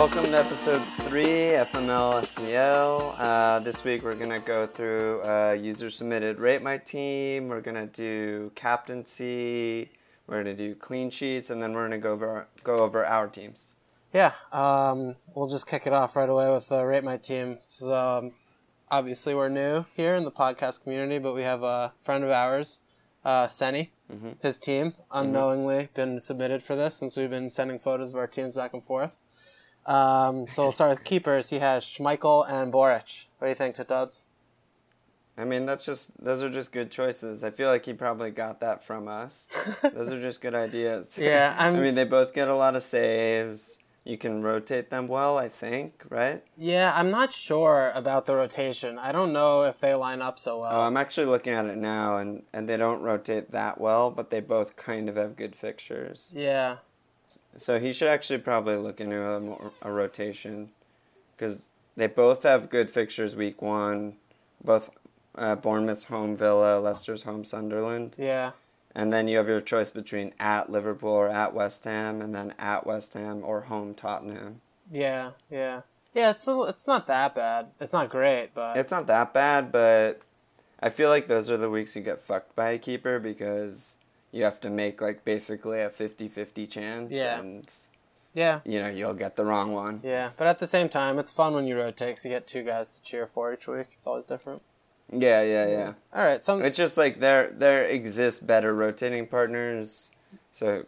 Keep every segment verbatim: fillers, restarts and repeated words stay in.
Welcome to episode three, F M L F P L. Uh, this week we're going to go through uh, user submitted rate my team, we're going to do captaincy, we're going to do clean sheets, and then we're going to go over our, go over our teams. Yeah, um, we'll just kick it off right away with uh, rate my team. So, um, obviously we're new here in the podcast community, but we have a friend of ours, uh, Senny, mm-hmm. his team, unknowingly mm-hmm. been submitted for this since we've been sending photos of our teams back and forth. Um, so we'll start with keepers. He has Schmeichel and Boric. What do you think, Tutuds? I mean, that's just those are just good choices. I feel like he probably got that from us. Those are just good ideas. Yeah, I mean, they both get a lot of saves. You can rotate them well, I think, right? Yeah, I'm not sure about the rotation. I don't know if they line up so well. Oh, I'm actually looking at it now, and, and they don't rotate that well, but they both kind of have good fixtures. Yeah. So he should actually probably look into a, a rotation, because they both have good fixtures week one, both uh, Bournemouth's home Villa, Leicester's home Sunderland. Yeah. And then you have your choice between at Liverpool or at West Ham, and then at West Ham or home Tottenham. Yeah, yeah. Yeah, it's a, it's not that bad. It's not great, but... It's not that bad, but I feel like those are the weeks you get fucked by a keeper, because... You have to make, like, basically a fifty-fifty chance. Yeah. And, yeah. You know, you'll get the wrong one. Yeah. But at the same time, it's fun when you rotate, because you get two guys to cheer for each week. It's always different. Yeah, yeah, yeah. All right. Some... It's just, like, there there exists better rotating partners, so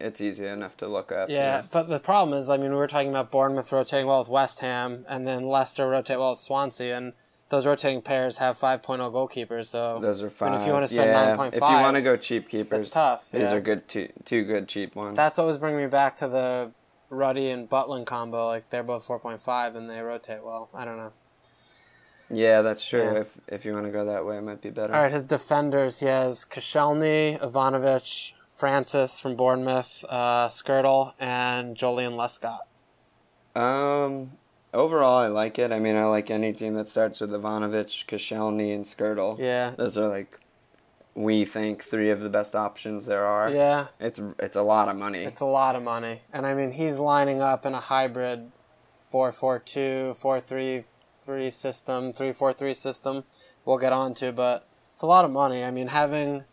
it's easy enough to look up. Yeah, you know? But the problem is, I mean, we were talking about Bournemouth rotating well with West Ham, and then Leicester rotate well with Swansea, and... Those rotating pairs have five point oh goalkeepers, so... Those are fine. I mean, if you want to spend yeah. nine point five... If you want to go cheap keepers, it's tough. These yeah. are good, two, two good cheap ones. That's always bringing me back to the Ruddy and Butland combo. Like, they're both four point five, and they rotate well. I don't know. Yeah, that's true. Yeah. If if you want to go that way, it might be better. All right, his defenders, he has Koscielny, Ivanovic, Francis from Bournemouth, uh, Skrtel, and Jolien Lescott. Um... Overall, I like it. I mean, I like any team that starts with Ivanovic, Koscielny, and Skrtel. Yeah. Those are, like, we think three of the best options there are. Yeah. It's it's a lot of money. It's a lot of money. And, I mean, he's lining up in a hybrid four four two, four three three system, three four three system we'll get on to, but it's a lot of money. I mean, having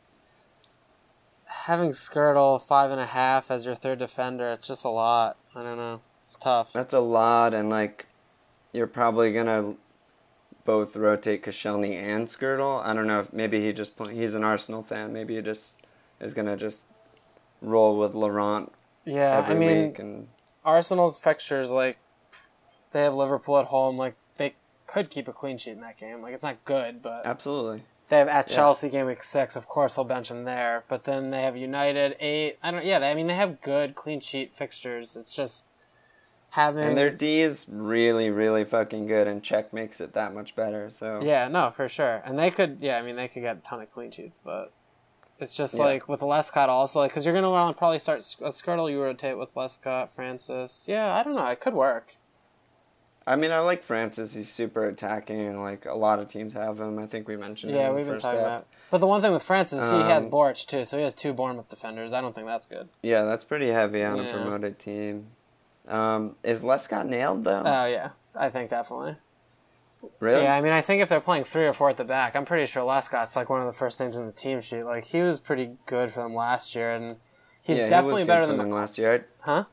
having Skrtel five and a half as your third defender, it's just a lot. I don't know. It's tough. That's a lot, and, like... You're probably going to both rotate Koscielny and Skrtel. I don't know. If maybe he just play, he's an Arsenal fan. Maybe he just is going to just roll with Laurent yeah, every I mean, week. And... Arsenal's fixtures, like, they have Liverpool at home. Like, they could keep a clean sheet in that game. Like, it's not good, but... Absolutely. They have at yeah. Chelsea game week six. Of course, he'll bench him there. But then they have United, eight. I don't. Yeah, they, I mean, they have good clean sheet fixtures. It's just... Having... And their D is really, really fucking good, and Czech makes it that much better. So yeah, no, for sure. And they could, yeah, I mean, they could get a ton of clean sheets, but it's just yeah. like with Lescott also, like because you're gonna want to probably start a Skrtel. You rotate with Lescott, Francis. Yeah, I don't know. It could work. I mean, I like Francis. He's super attacking. Like a lot of teams have him. I think we mentioned. Yeah, him we've been talking step. about. But the one thing with Francis, um, he has Boric too, so he has two Bournemouth defenders. I don't think that's good. Yeah, that's pretty heavy on yeah. a promoted team. Um, is Lescott nailed, though? Oh, yeah. I think definitely. Really? Yeah, I mean, I think if they're playing three or four at the back, I'm pretty sure Lescott's, like, one of the first names in the team sheet. Like, he was pretty good for them last year, and he's yeah, definitely he was good better for than... them Mc... last year. Huh?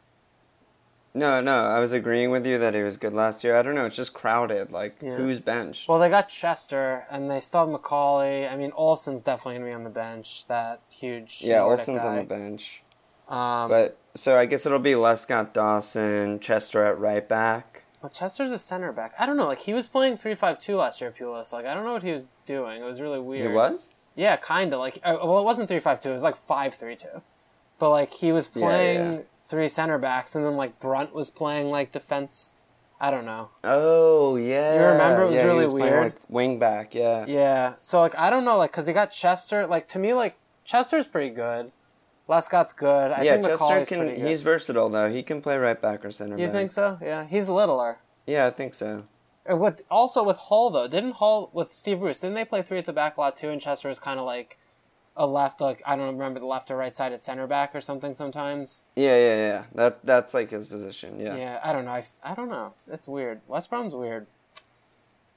No, no, I was agreeing with you that he was good last year. I don't know, it's just crowded. Like, yeah. who's benched? Well, they got Chester, and they still have McCauley. I mean, Olsen's definitely going to be on the bench, that huge... Yeah, Olsen's guy. on the bench. Um, but... So I guess it'll be Lescott, Dawson, Chester at right back. Well, Chester's a center back. I don't know. Like, he was playing three five two last year at Pulis. Like, I don't know what he was doing. It was really weird. He was? Yeah, kind of. Like, well, it wasn't three five two. It was, like, five three two. But, like, he was playing yeah, yeah. three center backs, and then, like, Brunt was playing, like, defense. I don't know. Oh, yeah. You remember? It was yeah, really he was weird. Playing, like, wing back, yeah. Yeah. So, like, I don't know. Like, because he got Chester. Like, to me, like, Chester's pretty good. Lescott's good. I yeah, think Chester can. Pretty good. He's versatile though. He can play right back or center. You back. think so? Yeah, he's littler. Yeah, I think so. What also with Hull though? Didn't Hull with Steve Bruce? Didn't they play three at the back a lot too? And Chester was kind of like a left, like, I don't remember the left or right side at center back or something sometimes. Yeah, yeah, yeah. That That's, like, his position, yeah. Yeah, I don't know. I, I don't know. It's weird. West Brom's weird.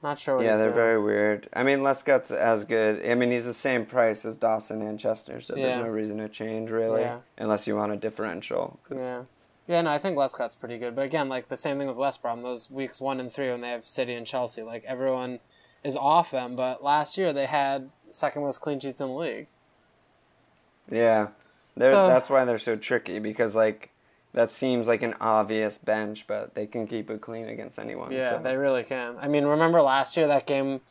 Not sure what yeah, he's doing. Yeah, they're very weird. I mean, Lescott's as good. I mean, he's the same price as Dawson and Chester, so yeah. there's no reason to change, really, yeah. unless you want a differential. Cause... Yeah. Yeah, no, I think Lescott's pretty good. But, again, like, the same thing with West Brom. Those weeks one and three when they have City and Chelsea, like, everyone is off them. But last year they had second most clean sheets in the league. Yeah. So, that's why they're so tricky, because, like, that seems like an obvious bench, but they can keep it clean against anyone. Yeah, so. They really can. I mean, remember last year, that game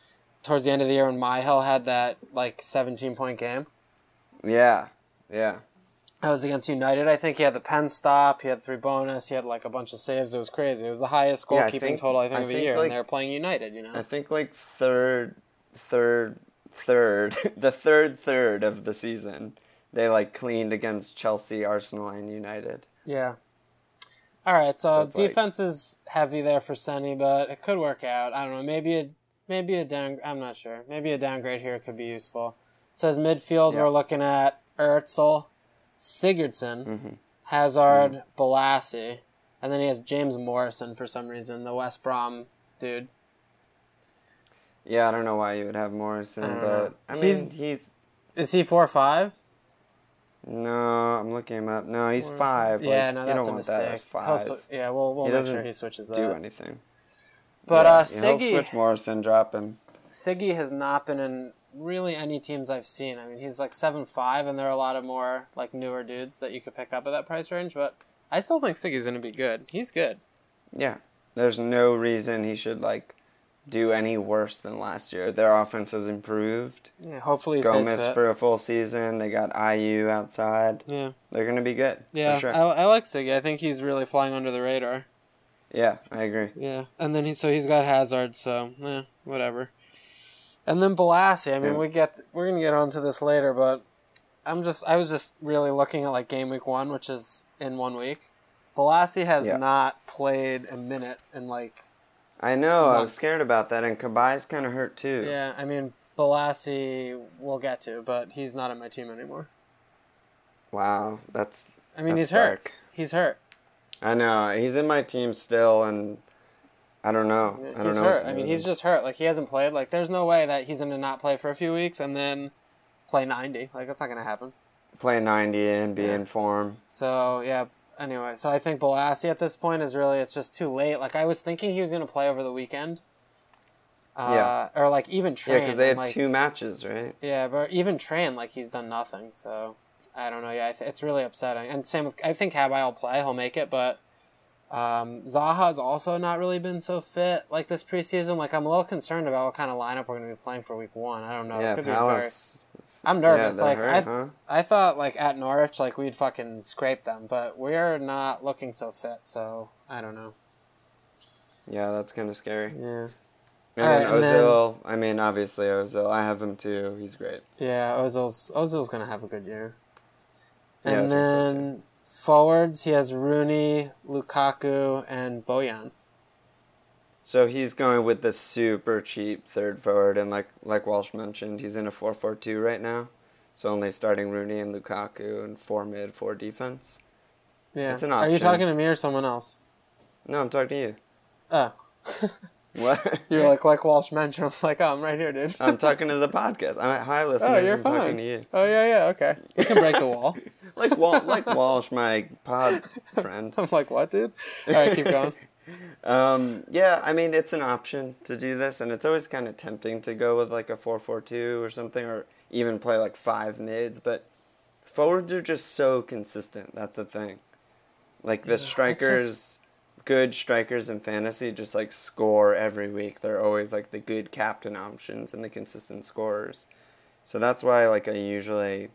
towards the end of the year when Myhill had that, like, seventeen-point game? Yeah, yeah. That was against United, I think. He had the pen stop, he had three bonus, he had, like, a bunch of saves. It was crazy. It was the highest goalkeeping yeah, I think, total, I think, I of the think, year, like, and they were playing United, you know? I think, like, third, third, third, the third third of the season... They, like, cleaned against Chelsea, Arsenal, and United. Yeah. All right, so, so defense like, is heavy there for Senny, but it could work out. I don't know. Maybe a, maybe a down. I'm not sure. Maybe a downgrade here could be useful. So as midfield, yeah. we're looking at Ertzel, Sigurdsson, mm-hmm. Hazard, mm-hmm. Bolasie, and then he has James Morrison for some reason, the West Brom dude. Yeah, I don't know why you would have Morrison, I but I mean, he's, he's... Is he four five? No, I'm looking him up. No, he's five. Like, yeah, no, that's you don't a want mistake. That as five. Sw- yeah, we'll, we'll make sure he switches that. He doesn't do anything. But yeah, uh, Siggy... He'll switch Morrison, drop him. Siggy has not been in really any teams I've seen. I mean, he's like seven five, and there are a lot of more like newer dudes that you could pick up at that price range, but I still think Siggy's going to be good. He's good. Yeah. There's no reason he should like do any worse than last year. Their offense has improved. Yeah, hopefully it stays fit. Gomez for a full season. They got I U outside. Yeah. They're going to be good. Yeah, for sure. I, I like Siggy. I think he's really flying under the radar. Yeah, I agree. Yeah, and then he so he's got Hazard, so yeah, whatever. And then Bolasie. I mean, yeah. we get we're going to get onto this later, but I'm just I was just really looking at like game week one, which is in one week. Bolasie has yeah. not played a minute in like. I know, I was scared about that, and Kabai's kind of hurt too. Yeah, I mean, Bolasie we'll get to, but he's not on my team anymore. Wow, that's I mean, that's he's dark. hurt. He's hurt. I know, he's in my team still, and I don't know. I don't he's know hurt. I mean, he's just hurt. Like, he hasn't played. Like, there's no way that he's going to not play for a few weeks and then play ninety. Like, that's not going to happen. Play ninety and be yeah. in form. So, yeah. Anyway, so I think Bolasie at this point is really, it's just too late. Like, I was thinking he was going to play over the weekend. Uh, yeah. Or, like, even train. Yeah, because they had like, two matches, right? Yeah, but even train, like, he's done nothing. So, I don't know. Yeah, it's really upsetting. And same with, I think Kabay will play. He'll make it. But um, Zaha's also not really been so fit, like, this preseason. Like, I'm a little concerned about what kind of lineup we're going to be playing for week one. I don't know. Yeah, it could Palace... Be very... I'm nervous. Yeah, like hurt, I, th- huh? I thought, like at Norwich, like we'd fucking scrape them, but we're not looking so fit. So I don't know. Yeah, that's kind of scary. Yeah. And All then right, Ozil. And then, I mean, obviously Ozil. I have him too. He's great. Yeah, Ozil's Ozil's gonna have a good year. And yeah, then so forwards, he has Rooney, Lukaku, and Bojan. So he's going with the super cheap third forward, and like like Walsh mentioned, he's in a four four two right now, so only starting Rooney and Lukaku and four mid, four defense. Yeah, it's an option. Are you talking to me or someone else? No, I'm talking to you. Oh. What? You're like like Walsh mentioned. I'm like, oh, I'm right here, dude. I'm talking to the podcast. I'm at high listeners. Oh, you're I'm fine. Talking to you. Oh yeah, yeah, okay. You can break the wall. like Wal like Walsh, my pod friend. I'm like, what, dude? All right, keep going. Um, yeah, I mean, it's an option to do this, and it's always kind of tempting to go with, like, a four four two or something, or even play, like, five mids, but forwards are just so consistent. That's the thing. Like, the yeah, strikers, just... good strikers in fantasy just, like, score every week. They're always, like, the good captain options and the consistent scorers. So that's why, like, I usually,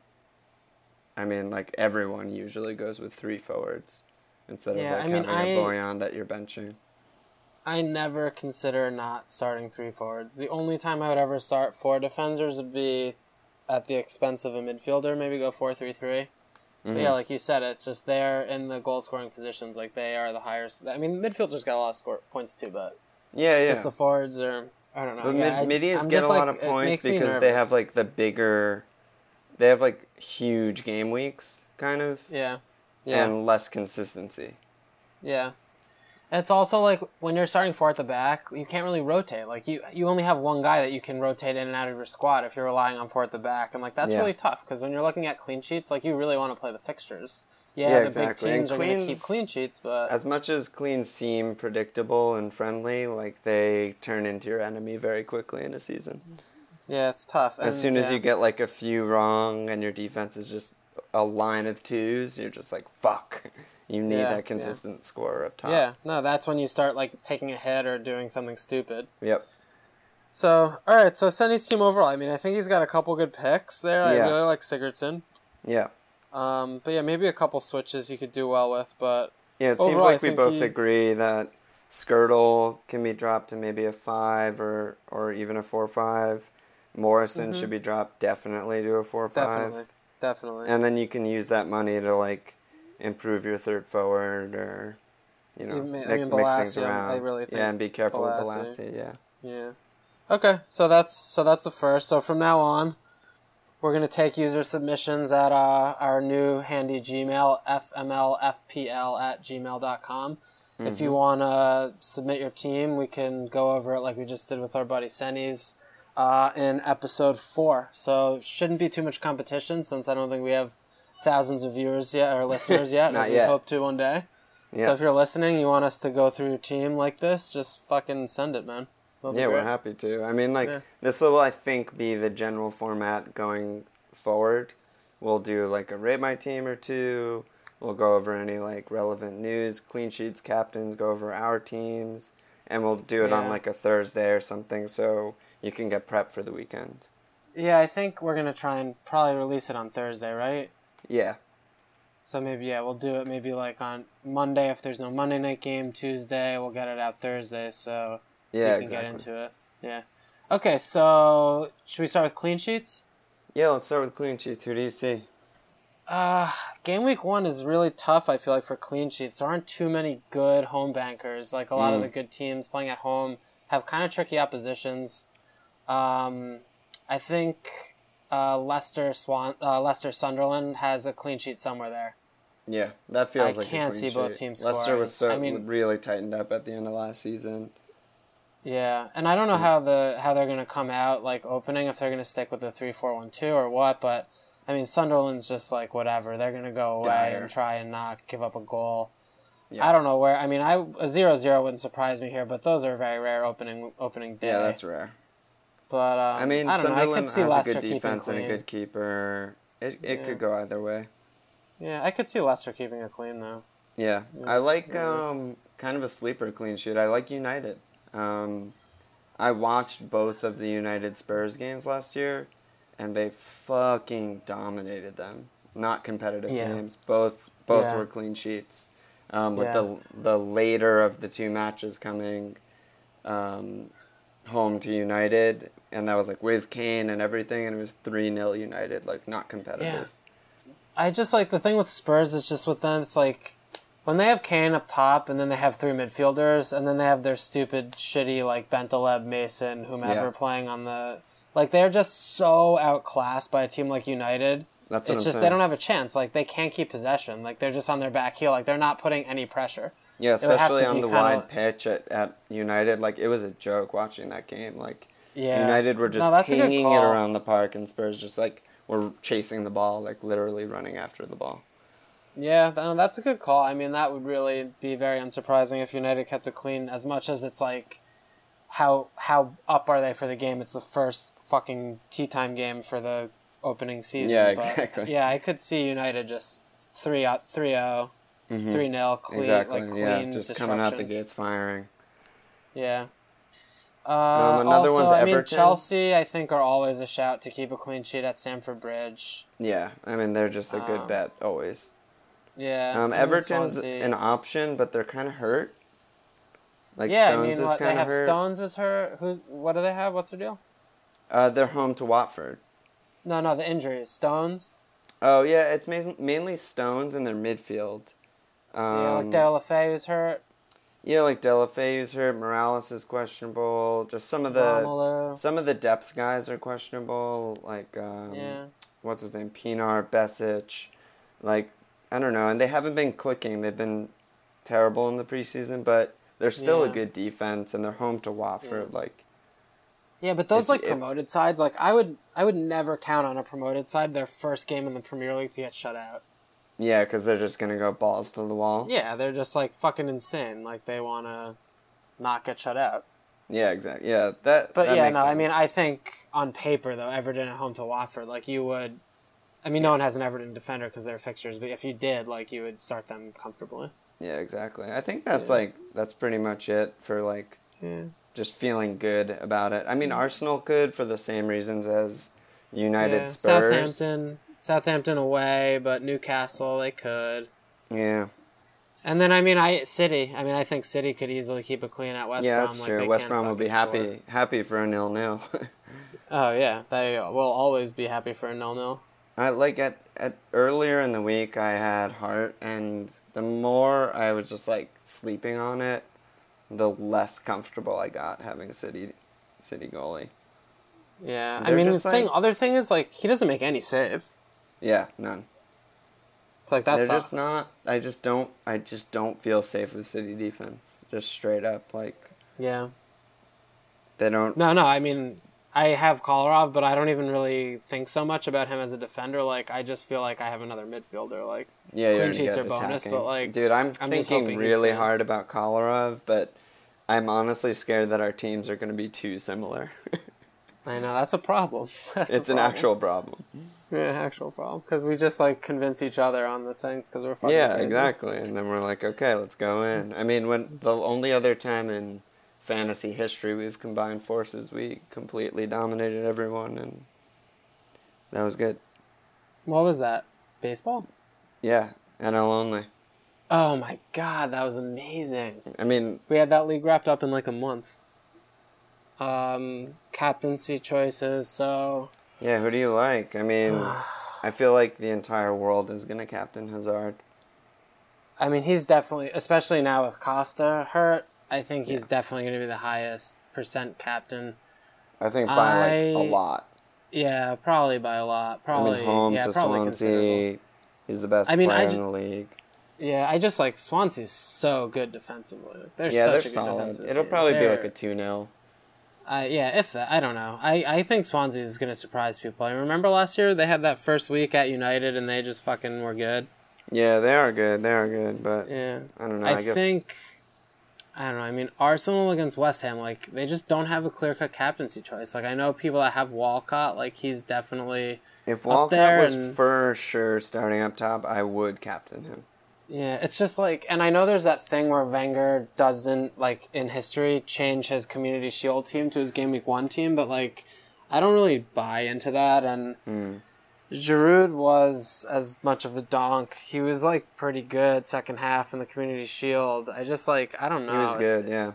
I mean, like, everyone usually goes with three forwards. Instead yeah, of like I mean, having a Bojan that you're benching. I never consider not starting three forwards. The only time I would ever start four defenders would be at the expense of a midfielder. Maybe go four three three. Mm-hmm. But yeah, like you said, it's just they're in the goal-scoring positions. Like, they are the highest. I mean, midfielders got a lot of score points, too, but... Yeah, yeah. Just the forwards are... I don't know. But yeah, mid- I, Midians I'm get a like, lot of points because they have, like, the bigger... they have like huge game weeks, kind of. Yeah. Yeah. And less consistency. Yeah. And it's also like when you're starting four at the back, you can't really rotate. Like you, you only have one guy that you can rotate in and out of your squad if you're relying on four at the back, and like that's yeah. really tough because when you're looking at clean sheets, like you really want to play the fixtures. Yeah, yeah the exactly. big teams and are going to keep clean sheets, but as much as cleans seem predictable and friendly, like they turn into your enemy very quickly in a season. Yeah, it's tough. And as soon as yeah. you get like a few wrong and your defense is just a line of twos, you're just like fuck. You need yeah, that consistent yeah. scorer up top. Yeah, no, that's when you start like taking a hit or doing something stupid. Yep. So, all right, so Sonny's team overall. I mean, I think he's got a couple good picks there. Yeah. I really like Sigurdsson. Yeah. Um, but yeah, maybe a couple switches you could do well with, but yeah, it overall, seems like I we both he... agree that Skrtel can be dropped to maybe a five or or even a four or five. Morrison mm-hmm. should be dropped definitely to a four or five. Definitely, definitely. And then you can use that money to like. Improve your third forward, or you know, you mean, mix, I mean, Bolasie, mix things around. I really think yeah, and be careful Bolasie. with Bolasie. Yeah. Yeah. Okay, so that's so that's the first. So from now on, we're gonna take user submissions at uh, our new handy Gmail f m l f p l at gmail dot com. Mm-hmm. If you wanna submit your team, we can go over it like we just did with our buddy Senni's uh, in episode four. So shouldn't be too much competition since I don't think we have. Thousands of viewers yet or listeners yet as we yet. hope to one day. Yeah. So if you're listening, you want us to go through your team like this, just fucking send it, man. That'll yeah, we're happy to. I mean, like yeah. this will, I think, be the general format going forward. We'll do like a rate my team or two. We'll go over any like relevant news, clean sheets, captains. Go over our teams, and we'll do it yeah. on like a Thursday or something, so you can get prepped for the weekend. Yeah, I think we're gonna try and probably release it on Thursday, right? Yeah. So maybe, yeah, we'll do it maybe like on Monday. If there's no Monday night game, Tuesday, we'll get it out Thursday. So yeah, we can exactly. get into it. Yeah. Okay, so should we start with clean sheets? Yeah, let's start with clean sheets. Who do you see? Uh, game week one is really tough, I feel like, for clean sheets. There aren't too many good home bankers. Like a lot mm. of the good teams playing at home have kind of tricky oppositions. Um, I think... Uh, Leicester Swan, uh, Leicester Sunderland has a clean sheet somewhere there. Yeah, that feels I like a clean sheet. I can't see both teams scoring. Leicester was so, I mean, really tightened up at the end of last season. Yeah, and I don't know how the how they're going to come out like opening, if they're going to stick with the three four one two or what, but I mean Sunderland's just like whatever. They're going to go away Dire. and try and not give up a goal. Yeah. I don't know where. I mean, I a zero zero wouldn't surprise me here, but those are very rare opening opening day. Yeah, that's rare. But um, I mean, I don't Sunderland know. I could see has Leicester a good defense and a good keeper. It it yeah. could go either way. Yeah, I could see Leicester keeping it clean though. Yeah, I like um, kind of a sleeper clean sheet. I like United. Um, I watched both of the United Spurs games last year, and they fucking dominated them. Not competitive yeah. games. Both both yeah. were clean sheets. Um, with yeah. the the later of the two matches coming. Um, home to United, and that was like with Kane and everything, and it was three nil United, like not competitive. Yeah. I just like the thing with Spurs is just with them, it's like when they have Kane up top and then they have three midfielders and then they have their stupid shitty like Bentaleb, Mason, whomever yeah. playing on the like they're just so outclassed by a team like United. That's what it's I'm just saying. They don't have a chance. Like they can't keep possession. Like they're just on their back heel. Like they're not putting any pressure. Yeah, especially on the wide of... pitch at, at United. Like, it was a joke watching that game. Like, yeah. United were just no, pinging it around the park, and Spurs just, like, were chasing the ball, like, literally running after the ball. Yeah, no, that's a good call. I mean, that would really be very unsurprising if United kept it clean, as much as it's, like, how how up are they for the game? It's the first fucking tea time game for the opening season. Yeah, but, exactly. Yeah, I could see United just three oh Mm-hmm. three nil clean, exactly. like clean yeah, just coming out the gates firing. Yeah. Uh, um, another also, one's Everton. I mean, Chelsea, I think, are always a shout to keep a clean sheet at Stamford Bridge. Yeah, I mean, they're just a good um, bet, always. Yeah. Um, Everton's Swansea. An option, but they're kind of hurt. Like, yeah, Stones I mean, is kind of hurt. Stones is hurt. Who, what do they have? What's their deal? Uh, they're home to Watford. No, no, the injuries. Stones? Oh, yeah, it's ma- mainly Stones in their midfield. Um, yeah, like Delafay was hurt. Yeah, like Delafay was hurt. Morales is questionable. Just some of the Romelu. some of the depth guys are questionable. Like um, yeah. what's his name, Pinar, Besic, like, I don't know. And they haven't been clicking. They've been terrible in the preseason, but they're still yeah. a good defense, and they're home to Watford. Yeah. Like, yeah, but those, like, promoted it, sides, like, I would I would never count on a promoted side their first game in the Premier League to get shut out. Yeah, because they're just going to go balls to the wall. Yeah, they're just, like, fucking insane. Like, they want to not get shut out. Yeah, exactly. Yeah, that But, that yeah, makes no, sense. I mean, I think on paper, though, Everton at home to Watford, like, you would... I mean, no one has an Everton defender because they're fixtures, but if you did, like, you would start them comfortably. Yeah, exactly. I think that's, yeah. like, that's pretty much it for, like, yeah. just feeling good about it. I mean, Arsenal could for the same reasons as United, yeah. Spurs. Southampton, Southampton away, but Newcastle, they could. Yeah. And then, I mean, I City. I mean, I think City could easily keep a clean at West Brom. Yeah, that's Brom. True. Like, West Brom will be happy score. happy for a nil-nil. Oh, yeah. They will always be happy for a nil-nil. I, like, at, at earlier in the week, I had Hart, and the more I was just, like, sleeping on it, the less comfortable I got having City City goalie. Yeah, They're I mean, the like, thing, other thing is, like, he doesn't make any saves. Yeah, none. It's like, that They're sucks. just not, I just don't, I just don't feel safe with City defense, just straight up, like. Yeah. They don't. No, no, I mean... I have Kolarov, but I don't even really think so much about him as a defender. Like, I just feel like I have another midfielder. Like, yeah, clean sheets are bonus, but, like... Dude, I'm, I'm thinking really hard about Kolarov, but I'm honestly scared that our teams are going to be too similar. I know, that's a problem. That's it's a problem. an actual problem. Yeah, actual problem. Because we just, like, convince each other on the things because we're fucking Yeah, crazy. Exactly. And then we're like, okay, let's go in. I mean, when the only other time in... fantasy history we've combined forces, we completely dominated everyone, and that was good. What was that, baseball? Yeah, N L only. Oh my god, that was amazing. I mean, we had that league wrapped up in like a month. Um captaincy choices, so yeah, who do you like? I mean, I feel like the entire world is gonna captain Hazard. I mean, he's definitely, especially now with Costa hurt, I think he's yeah. definitely going to be the highest percent captain. I think by, I, like, a lot. Yeah, probably by a lot. Probably I mean, home yeah, to probably Swansea. He's the best I mean, player I ju- in the league. Yeah, I just, like, Swansea's so good defensively. Like, they're yeah, such they're a good solid. defensive It'll team. probably they're, be, like, a two-nil. Uh, yeah, if that. I don't know. I, I think Swansea is going to surprise people. I remember last year they had that first week at United, and they just fucking were good. Yeah, they are good. They are good, but yeah. I don't know. I, I guess... think... I don't know. I mean, Arsenal against West Ham, like, they just don't have a clear-cut captaincy choice. Like, I know people that have Walcott, like, he's definitely If Walcott there was and, for sure starting up top, I would captain him. Yeah, it's just like... And I know there's that thing where Wenger doesn't, like, in history, change his Community Shield team to his Game Week one team, but, like, I don't really buy into that, and... Mm. Giroud was as much of a donk. He was, like, pretty good second half in the Community Shield. I just, like, I don't know. He was good, it's, yeah.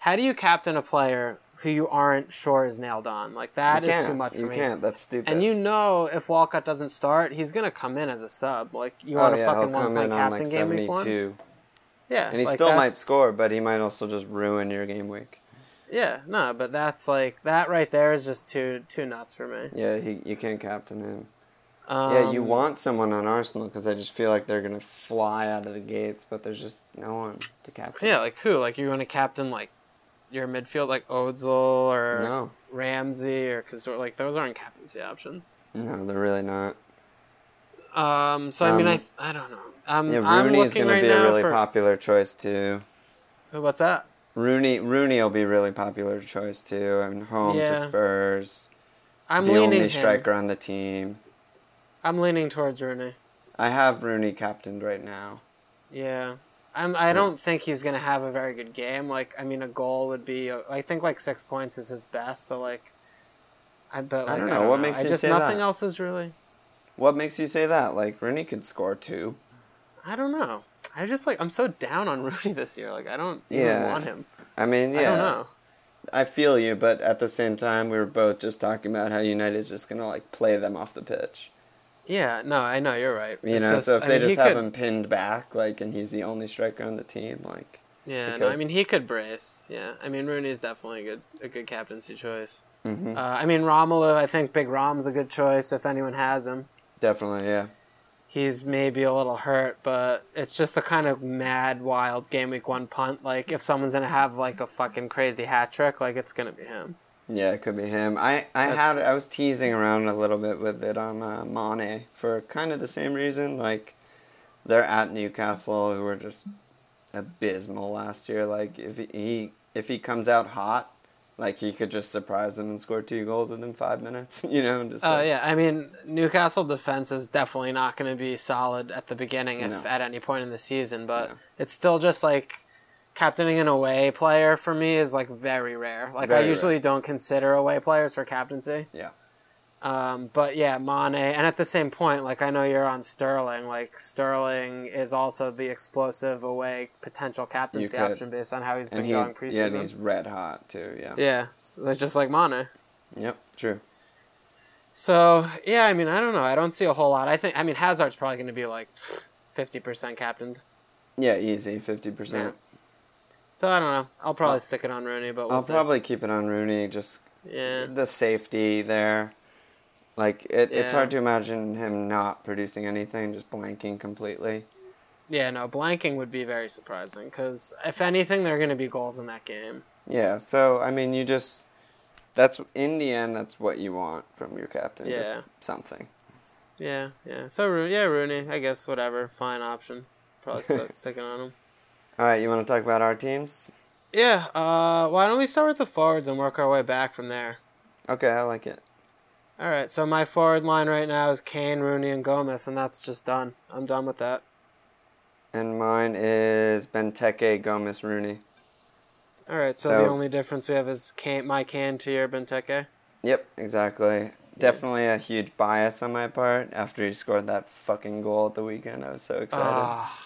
How do you captain a player who you aren't sure is nailed on? Like, that you is can't. too much for you me. You can't. That's stupid. And you know if Walcott doesn't start, he's going to come in as a sub. Like, you oh, want to yeah, fucking want to play captain like game week one? Yeah. And he like still that's... might score, but he might also just ruin your game week. Yeah, no, but that's, like, that right there is just too too nuts for me. Yeah, he, you can't captain him. Um, yeah, you want someone on Arsenal because I just feel like they're going to fly out of the gates, but there's just no one to captain. Yeah, like who? Like you want to captain like your midfield, like Ozil or no. Ramsey or because like those aren't captaincy options. No, they're really not. Um, so um, I mean, I I don't know. Um, yeah, Rooney's going right to be a really for... popular choice too. What's that? Rooney Rooney will be a really popular choice too. I mean, home yeah. to Spurs. I'm the only striker him. on the team. I'm leaning towards Rooney. I have Rooney captained right now. Yeah. I'm, I don't think he's going to have a very good game. Like, I mean, a goal would be... I think, like, six points is his best, so, like... I, but, like I don't know. I don't what know. makes I you just, say nothing that? Nothing else is really... What makes you say that? Like, Rooney could score two. I don't know. I just, like... I'm so down on Rooney this year. Like, I don't yeah. even want him. I mean, yeah. I don't know. I feel you, but at the same time, we were both just talking about how United's just going to, like, play them off the pitch. Yeah, no, I know, you're right. You it's know, just, so if they I mean, just have could... him pinned back, like, and he's the only striker on the team, like... Yeah, no, I mean, he could brace, yeah. I mean, Rooney's definitely a good, a good captaincy choice. Mm-hmm. Uh, I mean, Romelu, I think Big Rom's a good choice if anyone has him. Definitely, yeah. He's maybe a little hurt, but it's just the kind of mad, wild game week one punt. Like, if someone's going to have, like, a fucking crazy hat trick, like, it's going to be him. Yeah, it could be him. I, I had I was teasing around a little bit with it on uh, Mane for kind of the same reason. Like, they're at Newcastle, who were just abysmal last year. Like, if he if he comes out hot, like, he could just surprise them and score two goals within five minutes, you know? Oh, uh, like, yeah. I mean, Newcastle defense is definitely not going to be solid at the beginning if no. at any point in the season, but no. it's still just, like, captaining an away player for me is, like, very rare. Like, very I usually rare. don't consider away players for captaincy. Yeah. Um, but, yeah, Mane, and at the same point, like, I know you're on Sterling. Like, Sterling is also the explosive away potential captaincy option based on how he's been he's, going preseason. Yeah, and he's red hot, too, yeah. Yeah, so just like Mane. Yep, true. So, yeah, I mean, I don't know. I don't see a whole lot. I think, I mean, Hazard's probably going to be, like, fifty percent captained. Yeah, easy, fifty percent. Yeah. So, I don't know. I'll probably I'll, stick it on Rooney, but we'll I'll see. probably keep it on Rooney, just yeah. the safety there. Like, it, yeah. it's hard to imagine him not producing anything, just blanking completely. Yeah, no, blanking would be very surprising, because if anything, there are going to be goals in that game. Yeah, so, I mean, you just... That's, in the end, that's what you want from your captain, yeah. just something. Yeah, yeah. So, yeah, Rooney, I guess, whatever, fine option. Probably st- sticking on him. All right, you want to talk about our teams? Yeah, uh, why don't we start with the forwards and work our way back from there? Okay, I like it. All right, so my forward line right now is Kane, Rooney, and Gomez, and that's just done. I'm done with that. And mine is Benteke, Gomez, Rooney. All right, so, so the only difference we have is Kane, my Kane to your Benteke? Yep, exactly. Definitely a huge bias on my part after he scored that fucking goal at the weekend. I was so excited. Oh,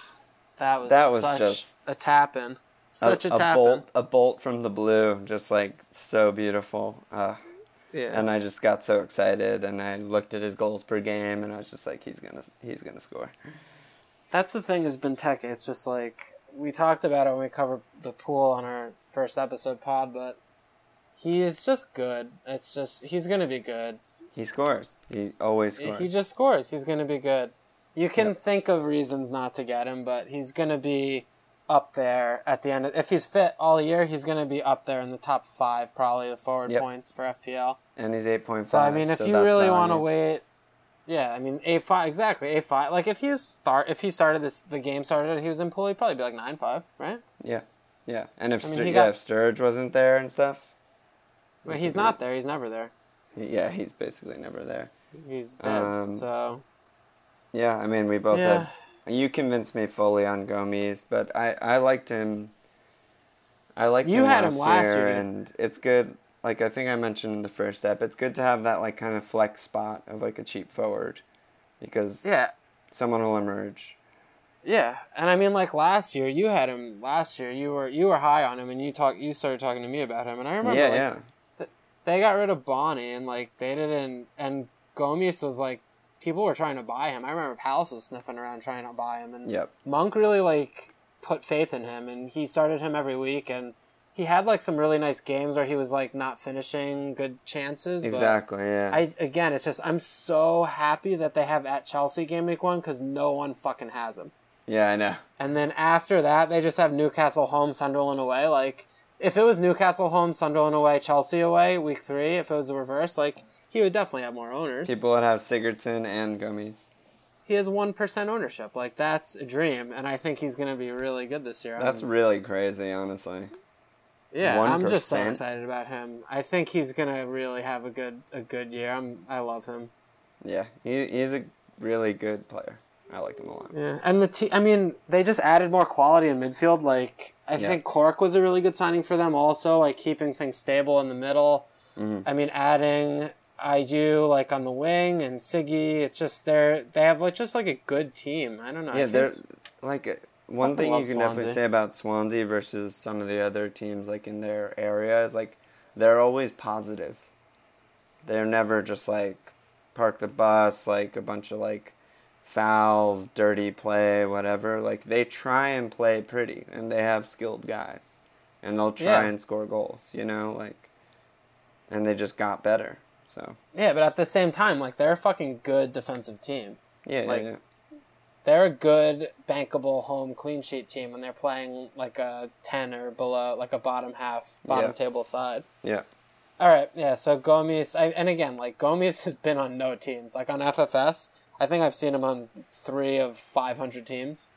that was, that was such just a tap-in. Such a, a tap-in. A bolt, a bolt from the blue, just like so beautiful. Ugh. Yeah. And I just got so excited, and I looked at his goals per game, and I was just like, he's gonna, he's gonna score. That's the thing is Benteke. It's just like we talked about it when we covered the pool on our first episode pod, but he is just good. It's just he's gonna be good. He scores. He always scores. He just scores. He's gonna be good. You can yep. think of reasons not to get him, but he's gonna be up there at the end. Of, if he's fit all year, he's going to be up there in the top five, probably, the forward yep. points for F P L. And he's eight point five. So, I mean, if so you really want to wait... Yeah, I mean, eight five, exactly, eight five. Like, if he start, if he started this, the game started and he was in pool, he'd probably be like nine five, right? Yeah, yeah. And if, I mean, Stur- got, yeah, if Sturridge wasn't there and stuff... But he's not be, there, he's never there. Yeah, he's basically never there. He's dead, um, so... Yeah, I mean, we both yeah. have... You convinced me fully on Gomez, but I, I liked him. I liked you him, had last him last year, year, and it's good. Like I think I mentioned in the first step, it's good to have that like kind of flex spot of like a cheap forward, because yeah, someone will emerge. Yeah, and I mean like last year you had him. Last year you were you were high on him, and you talk you started talking to me about him, and I remember yeah, like, yeah. Th- they got rid of Bonnie, and like they didn't, and Gomez was like. People were trying to buy him. I remember Palace was sniffing around trying to buy him. And yep. Monk really, like, put faith in him. And he started him every week. And he had, like, some really nice games where he was, like, not finishing good chances. Exactly, but yeah. I, again, it's just I'm so happy that they have at Chelsea game week one because no one fucking has him. Yeah, I know. And then after that, they just have Newcastle home, Sunderland away. Like, if it was Newcastle home, Sunderland away, Chelsea away, week three, if it was the reverse, like... He would definitely have more owners. People would have Sigurdsson and Gomez. He has one percent ownership. Like, that's a dream, and I think he's going to be really good this year. That's I'm, really crazy, honestly. Yeah, one percent? I'm just so excited about him. I think he's going to really have a good a good year. I'm, I love him. Yeah, he he's a really good player. I like him a lot. Yeah, and the te- I mean, they just added more quality in midfield. Like, I yeah. think Cork was a really good signing for them also, like keeping things stable in the middle. Mm-hmm. I mean, adding... I do, like, on the wing, and Siggy, it's just they're, they have, like, just, like, a good team. I don't know. Yeah, they're, like, one thing you can definitely say about Swansea versus some of the other teams, like, in their area is, like, they're always positive. They're never just, like, park the bus, like, a bunch of, like, fouls, dirty play, whatever. Like, they try and play pretty, and they have skilled guys. And they'll try yeah. and score goals, you know, like. and they just got better. So yeah, but at the same time, like, they're a fucking good defensive team. Yeah, like, yeah, yeah. They're a good, bankable home clean sheet team when they're playing like a ten or below, like a bottom half, bottom yeah. table side. Yeah. All right, yeah, so Gomez, I, and again, like, Gomez has been on no teams. Like, on F F S, I think I've seen him on three of five hundred teams.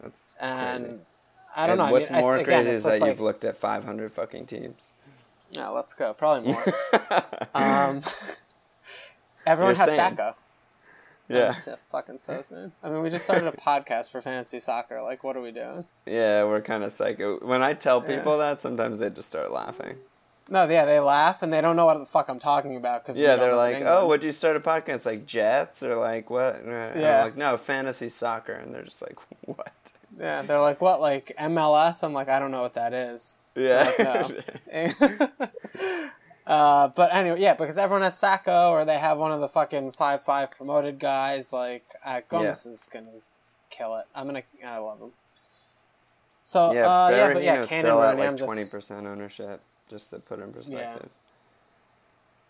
That's and crazy. I don't and know. What's I mean, more I, again, crazy is that like, you've looked at five hundred fucking teams. No, let's go. Probably more. um, everyone You're has Saka. Yeah. That's fucking so soon. I mean, we just started a podcast for fantasy soccer. Like, what are we doing? Yeah, we're kind of psycho. When I tell people yeah. that, sometimes they just start laughing. No, yeah, they laugh, and they don't know what the fuck I'm talking about. Cause yeah, they're like, oh, would you start a podcast? Like, Jets? Or like, what? And yeah. I'm like, no, fantasy soccer. And they're just like, what? Yeah, they're like, what, like, M L S? I'm like, I don't know what that is. Yeah. Like, no. uh, but anyway, yeah, because everyone has Sacco, or they have one of the fucking five five promoted guys. Like, uh, Gomez yeah. is going to kill it. I'm going to, I love him. So, yeah, uh, yeah but yeah, still at, like, twenty percent just, ownership. Just to put it in perspective. Yeah.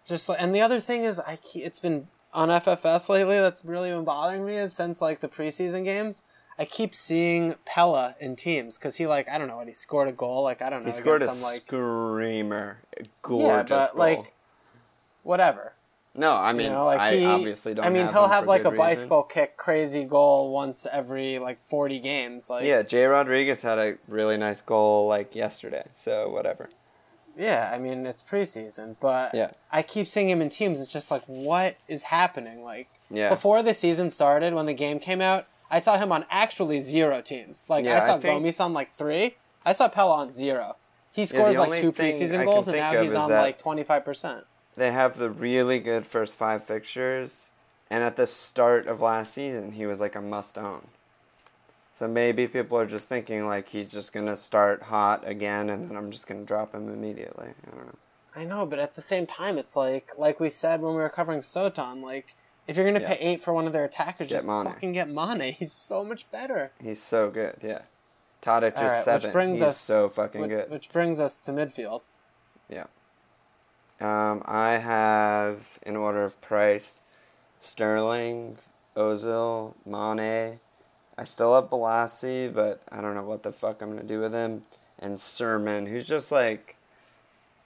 Just like, and the other thing is, I keep, it's been on F F S lately that's really been bothering me is since like the preseason games, I keep seeing Pellè in teams because he like I don't know what he scored a goal like I don't know he scored a some, like, screamer, gorgeous yeah, but, goal. Like, whatever. No, I mean you know, like I he, obviously don't. I mean have he'll him have for like a reason. Bicycle kick crazy goal once every like forty games. Like yeah, Jay Rodriguez had a really nice goal like yesterday, so whatever. Yeah, I mean, it's preseason, but yeah. I keep seeing him in teams. It's just like, what is happening? Like, yeah. before the season started, when the game came out, I saw him on actually zero teams. Like, yeah, I saw I think... Gomez on, like, three. I saw Pellè on zero. He scores, yeah, like, two preseason goals, and now he's on, like, twenty-five percent. They have the really good first five fixtures, and at the start of last season, he was, like, a must-own. So maybe people are just thinking, like, he's just going to start hot again and then I'm just going to drop him immediately. I don't know. I know, but at the same time, it's like, like we said when we were covering Soton, like, if you're going to yeah. pay eight for one of their attackers, get just Mane. Fucking get Mane. He's so much better. He's so good, yeah. Tadic right, is seven. He's us, so fucking which, good. Which brings us to midfield. Yeah. Um, I have, in order of price, Sterling, Ozil, Mane... I still have Bolasie, but I don't know what the fuck I'm going to do with him. And Sermon, who's just, like,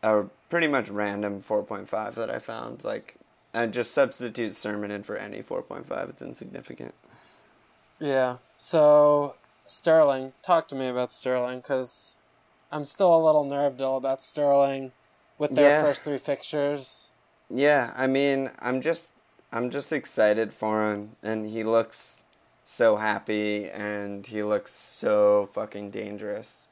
a pretty much random four point five that I found. Like, I just substitute Sermon in for any four point five. It's insignificant. Yeah. So, Sterling. Talk to me about Sterling, because I'm still a little nerved about Sterling with their yeah. first three fixtures. Yeah, I mean, I'm just, I'm just excited for him, and he looks... so happy, and he looks so fucking dangerous.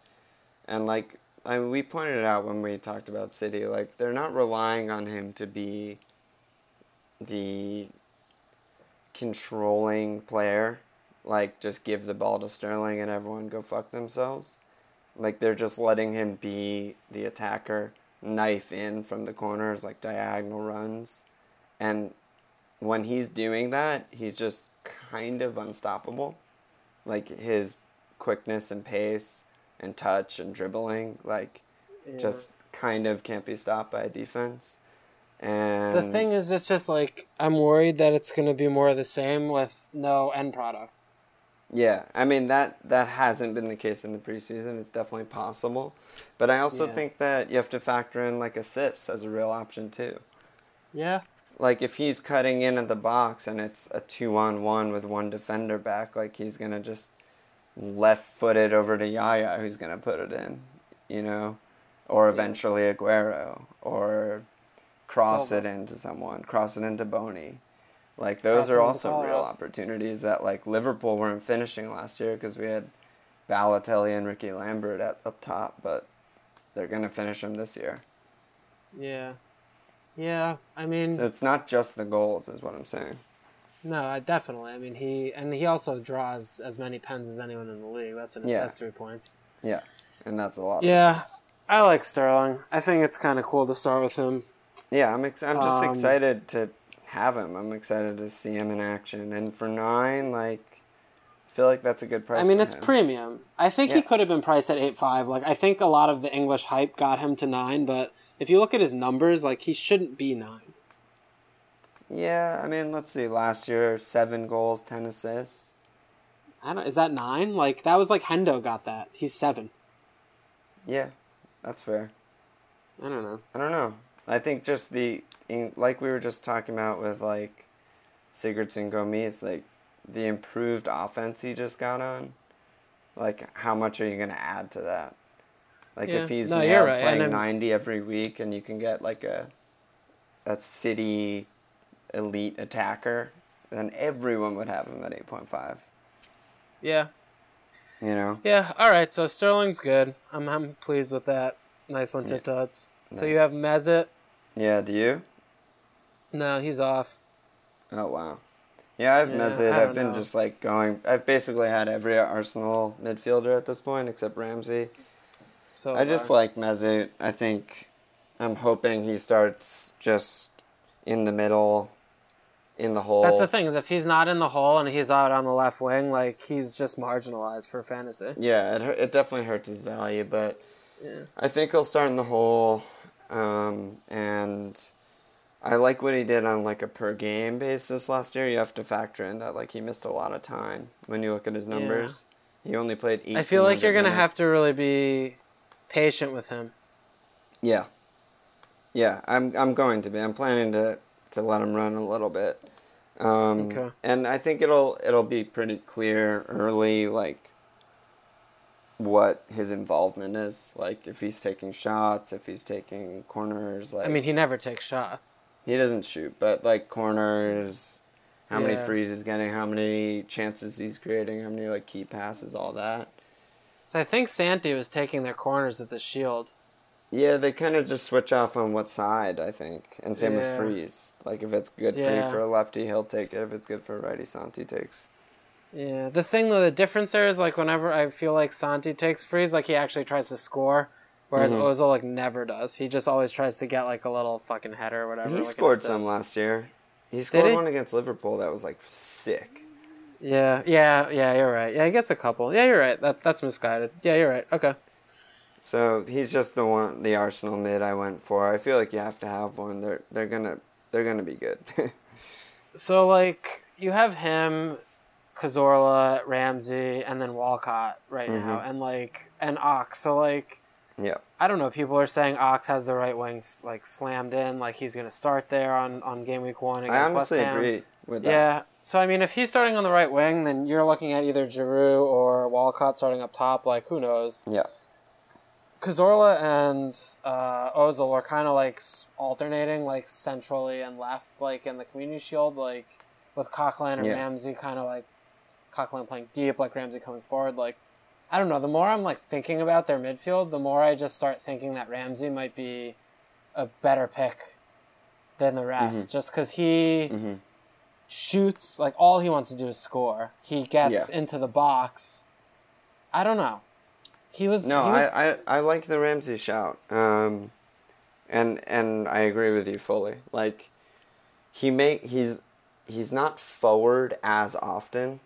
And, like, I mean, we pointed it out when we talked about City, like, they're not relying on him to be the controlling player. Like, just give the ball to Sterling and everyone go fuck themselves. Like, they're just letting him be the attacker, knife in from the corners, like, diagonal runs. And when he's doing that, he's just... kind of unstoppable. Like, his quickness and pace and touch and dribbling, like, yeah. just kind of can't be stopped by a defense. And the thing is, it's just like, I'm worried that it's going to be more of the same with no end product. Yeah, I mean, that, that hasn't been the case in the preseason. It's definitely possible. But I also yeah. think that you have to factor in, like, assists as a real option, too. Yeah. Like, if he's cutting in at the box and it's a two-on-one with one defender back, like, he's going to just left-foot it over to Yaya, who's going to put it in, you know? Or eventually Aguero. Or cross Silva. It into someone. Cross it into Boney. Like, those cross are also real opportunities that, like, Liverpool weren't finishing last year because we had Balotelli and Ricky Lambert at, up top, but they're going to finish them this year. Yeah. Yeah, I mean... So it's not just the goals, is what I'm saying. No, definitely. I mean, he... And he also draws as many pens as anyone in the league. That's an yeah. assist three points. Yeah, and that's a lot yeah. of assists. I like Sterling. I think it's kind of cool to start with him. Yeah, I'm ex- I'm just um, excited to have him. I'm excited to see him in action. And for nine, like, I feel like that's a good price. I mean, for it's him. Premium. I think yeah. he could have been priced at eight point five. Like, I think a lot of the English hype got him to nine, but... if you look at his numbers, like, he shouldn't be nine. Yeah, I mean, let's see. Last year, seven goals, ten assists. I don't. Is that nine? Like, that was like Hendo got that. He's seven. Yeah, that's fair. I don't know. I don't know. I think just the, like we were just talking about with, like, Sigurdsson, Gomez, like, the improved offense he just got on. Like, how much are you going to add to that? Like, yeah. if he's no, now right. playing ninety every week and you can get, like, a a City elite attacker, then everyone would have him at eight point five. Yeah. You know? Yeah, all right, so Sterling's good. I'm I'm pleased with that. Nice one, Tit Tots. Yeah. So nice. You have Mesut. Yeah, do you? No, he's off. Oh, wow. Yeah, I've yeah, Mesut. I've been know. just, like, going... I've basically had every Arsenal midfielder at this point, except Ramsey. So I far. just like Mesut. I think... I'm hoping he starts just in the middle, in the hole. That's the thing, is if he's not in the hole and he's out on the left wing, like, he's just marginalized for fantasy. Yeah, it it definitely hurts his value, but yeah. I think he'll start in the hole, um, and... I like what he did on, like, a per-game basis last year. You have to factor in that, like, he missed a lot of time when you look at his numbers. Yeah. He only played eighteen. I feel like you're going to have to really be patient with him. Yeah. Yeah, I'm I'm going to be. I'm planning to, to let him run a little bit. Um, okay. And I think it'll it'll be pretty clear early, like, what his involvement is. Like, if he's taking shots, if he's taking corners. Like, I mean, he never takes shots. He doesn't shoot, but, like, corners, how yeah. many frees he's getting, how many chances he's creating, how many, like, key passes, all that. So I think Santi was taking their corners at the Shield. Yeah, they kind of just switch off on what side, I think. And same yeah. with frees. Like, if it's good yeah. free for a lefty, he'll take it. If it's good for a righty, Santi takes. Yeah, the thing, though, the difference there is, like, whenever I feel like Santi takes frees, like, he actually tries to score. Whereas mm-hmm. Ozil, like, never does. He just always tries to get, like, a little fucking header or whatever. He like scored some last year. He scored he? one against Liverpool that was, like, sick. Yeah, yeah, yeah, you're right. Yeah, he gets a couple. Yeah, you're right. That That's misguided. Yeah, you're right. Okay. So he's just the one, the Arsenal mid I went for. I feel like you have to have one. They're they're gonna they're gonna be good. So, like, you have him, Cazorla, Ramsey, and then Walcott right mm-hmm. now, and like and Ox. So, like. Yeah. I don't know. People are saying Ox has the right wing, like, slammed in. Like, he's going to start there on, on game week one against West Ham. I honestly agree with that. Yeah. So, I mean, if he's starting on the right wing, then you're looking at either Giroud or Walcott starting up top. Like, who knows? Yeah. Cazorla and uh, Ozil are kind of, like, alternating, like, centrally and left, like, in the Community Shield, like, with Coquelin and yeah. Ramsey kind of, like, Coquelin playing deep, like, Ramsey coming forward, like, I don't know, the more I'm, like, thinking about their midfield, the more I just start thinking that Ramsey might be a better pick than the rest. Mm-hmm. Just because he mm-hmm. shoots, like, all he wants to do is score. He gets yeah. into the box. I don't know. He was... No, he was... I, I, I like the Ramsey shout. Um, and and I agree with you fully. Like, he make, he's he's not forward as often,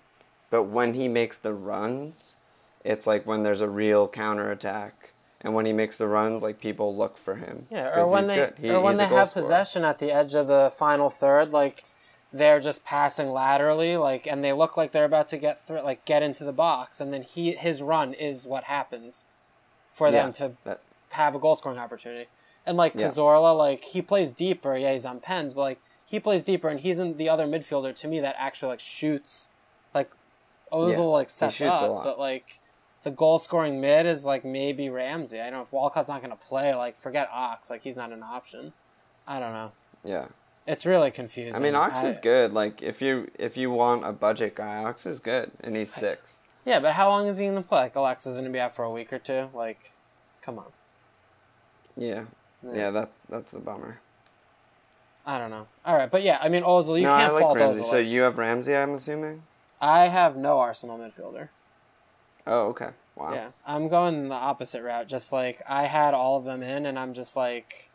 but when he makes the runs... It's like when there's a real counterattack, and when he makes the runs, like, people look for him. Yeah, or when they he, or when they have scorer. possession at the edge of the final third, like, they're just passing laterally, like, and they look like they're about to get through, like, get into the box, and then he his run is what happens for yeah, them to that, have a goal scoring opportunity. And like Cazorla, yeah. like, he plays deeper. Yeah, he's on pens, but, like, he plays deeper, and he's in the other midfielder to me that actually, like, shoots, like, Ozil yeah, like sets up, but, like. The goal-scoring mid is, like, maybe Ramsey. I don't know. If Walcott's not going to play, like, forget Ox. Like, he's not an option. I don't know. Yeah. It's really confusing. I mean, Ox I, is good. Like, if you if you want a budget guy, Ox is good, and he's six. I, yeah, but how long is he going to play? Like, Alexa's going to be out for a week or two. Like, come on. Yeah. Yeah, yeah that that's the bummer. I don't know. All right, but, yeah, I mean, Ozil, you no, can't I like fault Ramsey. Ozil. So you have Ramsey, I'm assuming? I have no Arsenal midfielder. Oh, okay. Wow. Yeah, I'm going the opposite route. Just, like, I had all of them in, and I'm just like,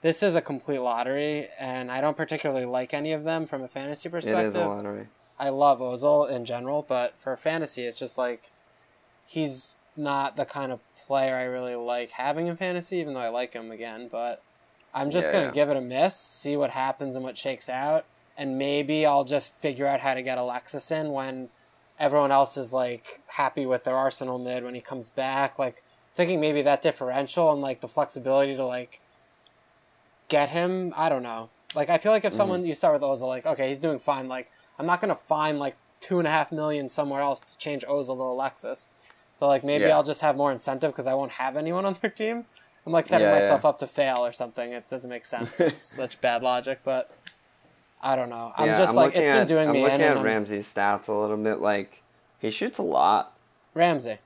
this is a complete lottery, and I don't particularly like any of them from a fantasy perspective. It is a lottery. I love Ozil in general, but for fantasy, it's just like, he's not the kind of player I really like having in fantasy, even though I like him again. But I'm just yeah, going to yeah. give it a miss, see what happens and what shakes out, and maybe I'll just figure out how to get Alexis in when everyone else is, like, happy with their Arsenal mid when he comes back. Like, thinking maybe that differential and, like, the flexibility to, like, get him, I don't know. Like, I feel like if someone mm-hmm. you start with Ozil, like, okay, he's doing fine. Like, I'm not going to find, like, two and a half million somewhere else to change Ozil to Alexis. So, like, maybe yeah. I'll just have more incentive because I won't have anyone on their team. I'm, like, setting yeah, myself yeah. up to fail or something. It doesn't make sense. It's such bad logic, but I don't know. I'm yeah, just, I'm like, it's at, been doing I'm me in. I'm looking at Ramsey's stats a little bit. Like, he shoots a lot. Ramsey.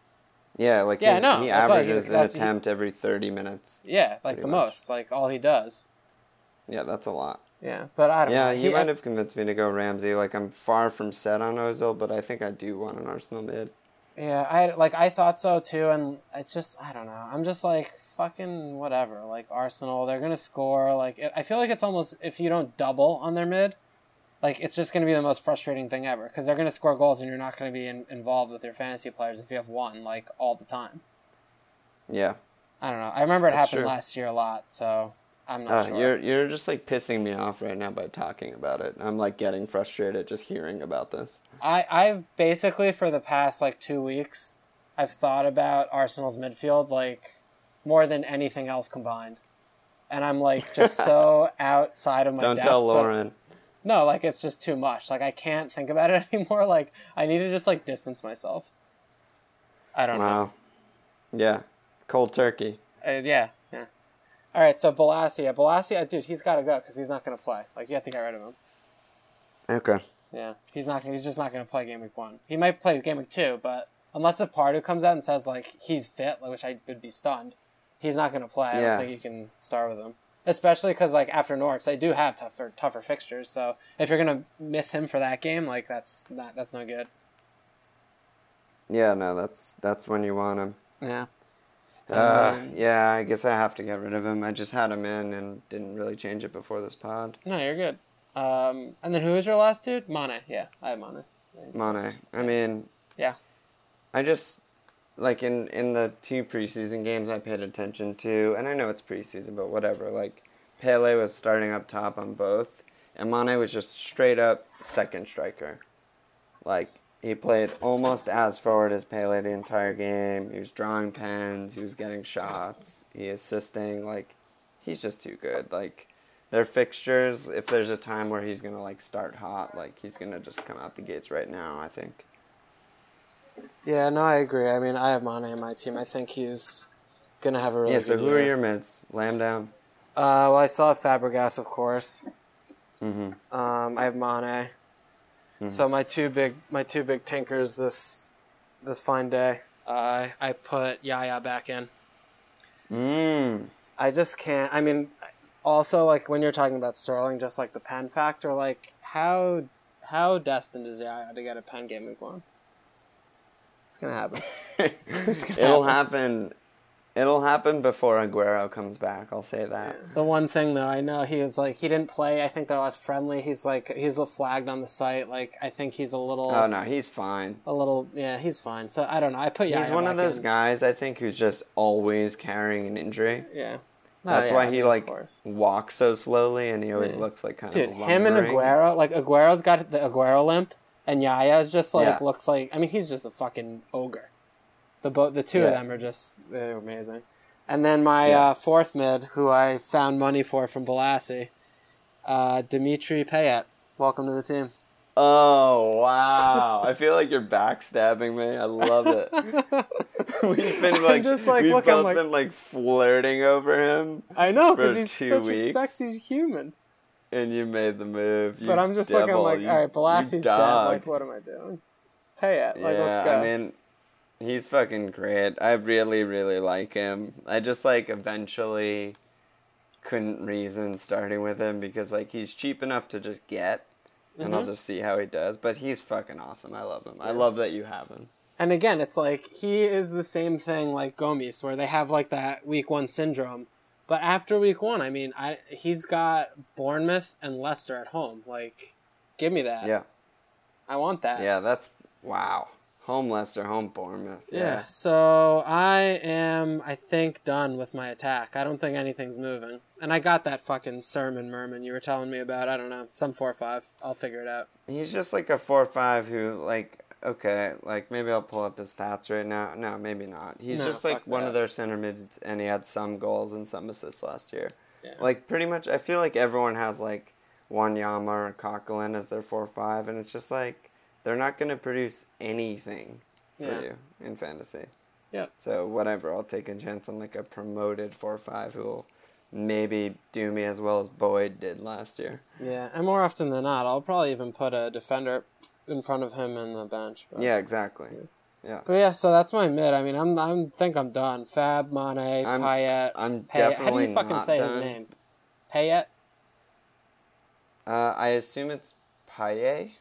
Yeah, like, yeah, no, he averages he, an attempt he, every thirty minutes. Yeah, like, the much. most. Like, all he does. Yeah, that's a lot. Yeah, but I don't yeah, know. Yeah, he, he might have convinced me to go Ramsey. Like, I'm far from set on Ozil, but I think I do want an Arsenal mid. Yeah, I like I thought so too, and it's just, I don't know. I'm just like, fucking whatever. Like, Arsenal, they're going to score. Like, I feel like it's almost, if you don't double on their mid, like, it's just going to be the most frustrating thing ever, because they're going to score goals and you're not going to be in, involved with your fantasy players if you have one, like, all the time. Yeah. I don't know. I remember it That's happened true. last year a lot, so I'm not uh, sure. You're you're just, like, pissing me off right now by talking about it. I'm, like, getting frustrated just hearing about this. I, I've basically, for the past, like, two weeks, I've thought about Arsenal's midfield, like, more than anything else combined. And I'm, like, just so outside of my Don't depth. Don't tell Lauren. So, no, like, it's just too much. Like, I can't think about it anymore. Like, I need to just, like, distance myself. I don't wow. know. Yeah. Cold turkey. Uh, yeah. All right, so Bolasie. Bolasie, dude, he's got to go because he's not going to play. Like, you have to get rid of him. Okay. Yeah, he's not. He's just not going to play game week one. He might play game week two, but unless if Pardew comes out and says, like, he's fit, which I would be stunned, he's not going to play. Yeah. I don't think you can start with him. Especially because, like, after Norwich, they do have tougher tougher fixtures. So if you're going to miss him for that game, like, that's not, that's no good. Yeah, no, that's that's when you want him. Yeah. Uh, yeah, I guess I have to get rid of him. I just had him in and didn't really change it before this pod. No, you're good. Um, and then who is your last dude? Mane. Yeah, I have Mane. Mane. I mean... Yeah. I just, like, in, in the two preseason games I paid attention to, and I know it's preseason, but whatever, like, Pellè was starting up top on both, and Mane was just straight up second striker. Like... He played almost as forward as Pellè the entire game. He was drawing pens. He was getting shots. He assisting. Like, he's just too good. Like, their fixtures, if there's a time where he's going to, like, start hot, like, he's going to just come out the gates right now, I think. Yeah, no, I agree. I mean, I have Mane on my team. I think he's going to have a really yeah, so good year. Yeah, so who are your mids? Lay him down. Uh, well, I still have Fabregas, of course. Mm-hmm. Um, I have Mane. Mm-hmm. So my two big my two big tinkers this this fine day. Uh, I put Yaya back in. Mm. I just can't. I mean, also, like, when you're talking about Sterling, just like the pen factor, like how how destined is Yaya to get a pen game week one? It's gonna happen. it's gonna It'll happen. happen. It'll happen before Aguero comes back, I'll say that. The one thing, though, I know he is, like, he didn't play, I think, the last friendly. He's, like, he's flagged on the site. Like, I think he's a little... Oh, no, he's fine. A little, yeah, he's fine. So, I don't know. I put Yaya He's one of those in. guys, I think, who's just always carrying an injury. Yeah. No, That's yeah, why I mean, he, like, walks so slowly, and he always yeah. looks, like, kind Dude, of lumbering. Dude, him and Aguero, like, Aguero's got the Aguero limp, and Yaya's just, like, yeah. looks like... I mean, he's just a fucking ogre. The bo- the two yeah. of them are just, they're amazing. And then my yeah. uh, fourth mid, who I found money for from Bolasie, uh, Dimitri Payet. Welcome to the team. Oh, wow. I feel like you're backstabbing me. I love it. We've been like, just like we've look, both like, been like flirting over him. I know, because he's such weeks. a sexy human. And you made the move. You but I'm just devil. looking like, all right, Bolasie's dead. Like, what am I doing? Payet. Like, yeah, let's go. I mean, he's fucking great. I really, really like him. I just, like, eventually couldn't reason starting with him because, like, he's cheap enough to just get, and mm-hmm. I'll just see how he does. But he's fucking awesome. I love him. Yeah. I love that you have him. And, again, it's, like, he is the same thing like Gomez, where they have, like, that week one syndrome. But after week one, I mean, I he's got Bournemouth and Leicester at home. Like, give me that. Yeah. I want that. Yeah, that's... Wow. Home Leicester, home Bournemouth. Yeah. yeah, so I am, I think, done with my attack. I don't think anything's moving. And I got that fucking sermon merman you were telling me about. I don't know, some four five. I'll figure it out. He's just like a four five who, like, okay, like, maybe I'll pull up his stats right now. No, maybe not. He's no, just, like, one that. of their center mids, and he had some goals and some assists last year. Yeah. Like, pretty much, I feel like everyone has, like, Wanyama or Coquelin as their four five, and it's just, like... They're not going to produce anything for yeah. you in fantasy. Yeah. So whatever, I'll take a chance on like a promoted four five who will maybe do me as well as Boyd did last year. Yeah, and more often than not, I'll probably even put a defender in front of him in the bench. But... Yeah, exactly. Yeah. But yeah, so that's my mid. I mean, I'm I'm think I'm done. Fab, Mane, I'm, Payet. I'm Payet. definitely How do you fucking not say done. his name? Payet? Uh, I assume it's Payet.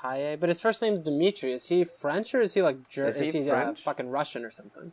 Pellè, but his first name's Dimitri. Is he French or is he like German? Is he, is he uh, fucking Russian or something?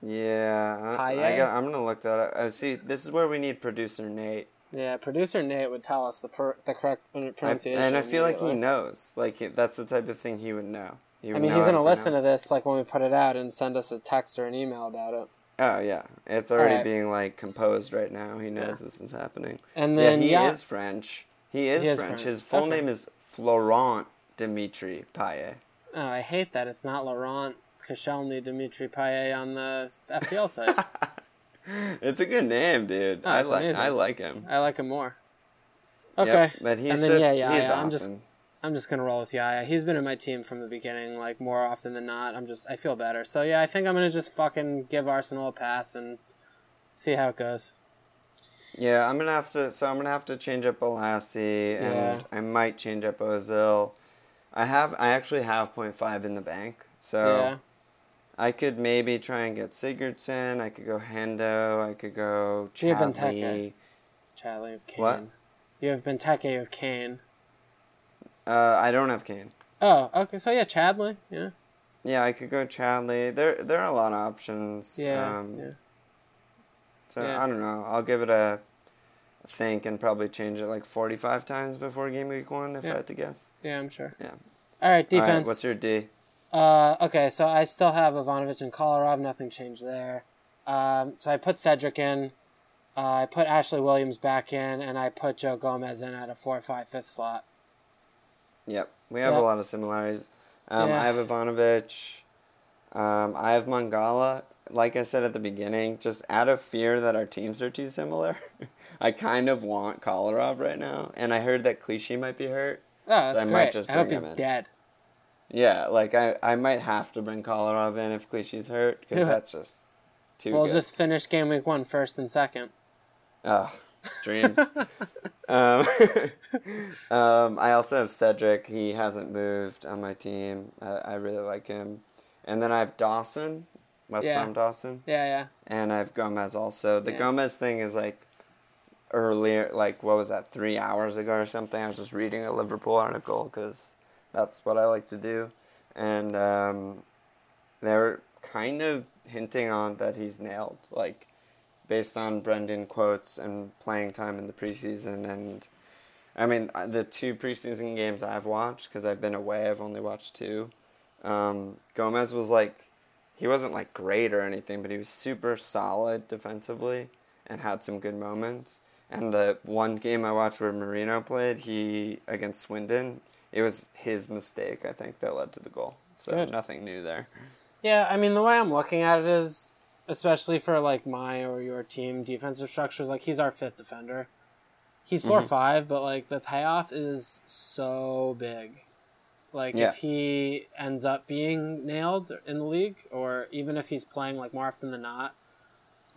Yeah, I, I got, I'm gonna look that up. Uh, see, this is where we need producer Nate. Yeah, producer Nate would tell us the per, the correct pronunciation. I, and I feel like he knows. Like he, that's the type of thing he would know. He would I mean, know he's gonna listen to this like when we put it out and send us a text or an email about it. Oh yeah, it's already right. being like composed right now. He knows yeah. this is happening. And then yeah, he yeah. is French. He is, he is French. French. His full that's name right. is. Laurent Dimitri Payet. Oh, I hate that. It's not Laurent Koscielny Dimitri Payet on the F P L site. It's a good name, dude. Oh, I like amazing. I like him. I like him more. Okay. Yep, but he's and then, just yeah, yeah, he's yeah, awesome. I'm just I'm just going to roll with Yaya. He's been in my team from the beginning, like, more often than not. I'm just I feel better. So yeah, I think I'm going to just fucking give Arsenal a pass and see how it goes. Yeah, I'm going to have to, so I'm going to have to change up Bolasie, and yeah. I might change up Ozil. I have, I actually have point five in the bank, so yeah. I could maybe try and get Sigurdsson, I could go Hendo, I could go Chadley. Chadley of Kane. What? You have Benteke of Kane. Uh, I don't have Kane. Oh, okay, so yeah, Chadley, yeah. Yeah, I could go Chadley. There, there are a lot of options. Yeah, um, yeah. So, yeah. I don't know. I'll give it a think and probably change it like forty-five times before game week one, if yeah. I had to guess. Yeah, I'm sure. Yeah. All right, defense. All right, what's your D? Uh, okay, so I still have Ivanovic and Kolarov. Nothing changed there. Um, so I put Cedric in. Uh, I put Ashley Williams back in, and I put Joe Gomez in at a four five fifth slot. Yep. We have yep. a lot of similarities. Um, yeah. I have Ivanovic. Um, I have Mangala. Like I said at the beginning, just out of fear that our teams are too similar, I kind of want Kolarov right now. And I heard that Clichy might be hurt. Oh, that's so I great. Might just bring I hope he's in. Dead. Yeah, like I, I might have to bring Kolarov in if Clichy's hurt, because that's just too we'll good. We'll just finish game week one first and second. Oh, dreams. um, um, I also have Cedric. He hasn't moved on my team. Uh, I really like him. And then I have Dawson. West yeah. Brom Dawson. Yeah, yeah. And I have Gomez also. The yeah. Gomez thing is like earlier, like what was that, three hours ago or something? I was just reading a Liverpool article because that's what I like to do. And um, they're kind of hinting on that he's nailed, like based on Brendan quotes and playing time in the preseason. And I mean, the two preseason games I've watched, because I've been away, I've only watched two. Um, Gomez was like, he wasn't, like, great or anything, but he was super solid defensively and had some good moments. And the one game I watched where Marino played, he, against Swindon, it was his mistake, I think, that led to the goal. So good. Nothing new there. Yeah, I mean, the way I'm looking at it is, especially for, like, my or your team defensive structures, like, he's our fifth defender. He's four five, mm-hmm. but, like, the payoff is so big. Like, yeah. if he ends up being nailed in the league, or even if he's playing, like, more often than not,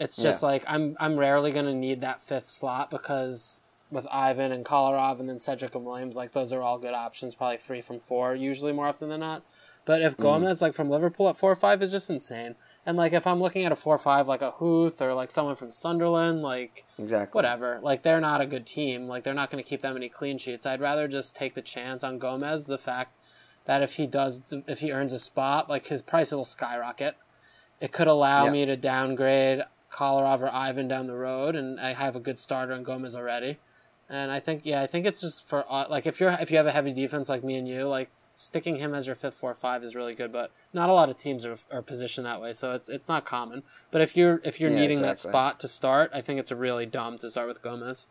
it's just, yeah. like, I'm I'm rarely going to need that fifth slot because with Ivan and Kolarov and then Cedric and Williams, like, those are all good options, probably three from four, usually more often than not. But if mm. Gomez, like, from Liverpool at four five is just insane. And, like, if I'm looking at a four five, like a Huth or, like, someone from Sunderland, like, exactly. whatever. Like, they're not a good team. Like, they're not going to keep that many clean sheets. I'd rather just take the chance on Gomez, the fact that if he does, if he earns a spot, like his price will skyrocket. It could allow yeah. me to downgrade Kolarov or Ivan down the road, and I have a good starter in Gomez already. And I think, yeah, I think it's just for like if you're if you have a heavy defense like me and you, like sticking him as your fifth four five is really good, but not a lot of teams are, are positioned that way, so it's it's not common. But if you're if you're yeah, needing exactly. that spot to start, I think it's really dumb to start with Gomez.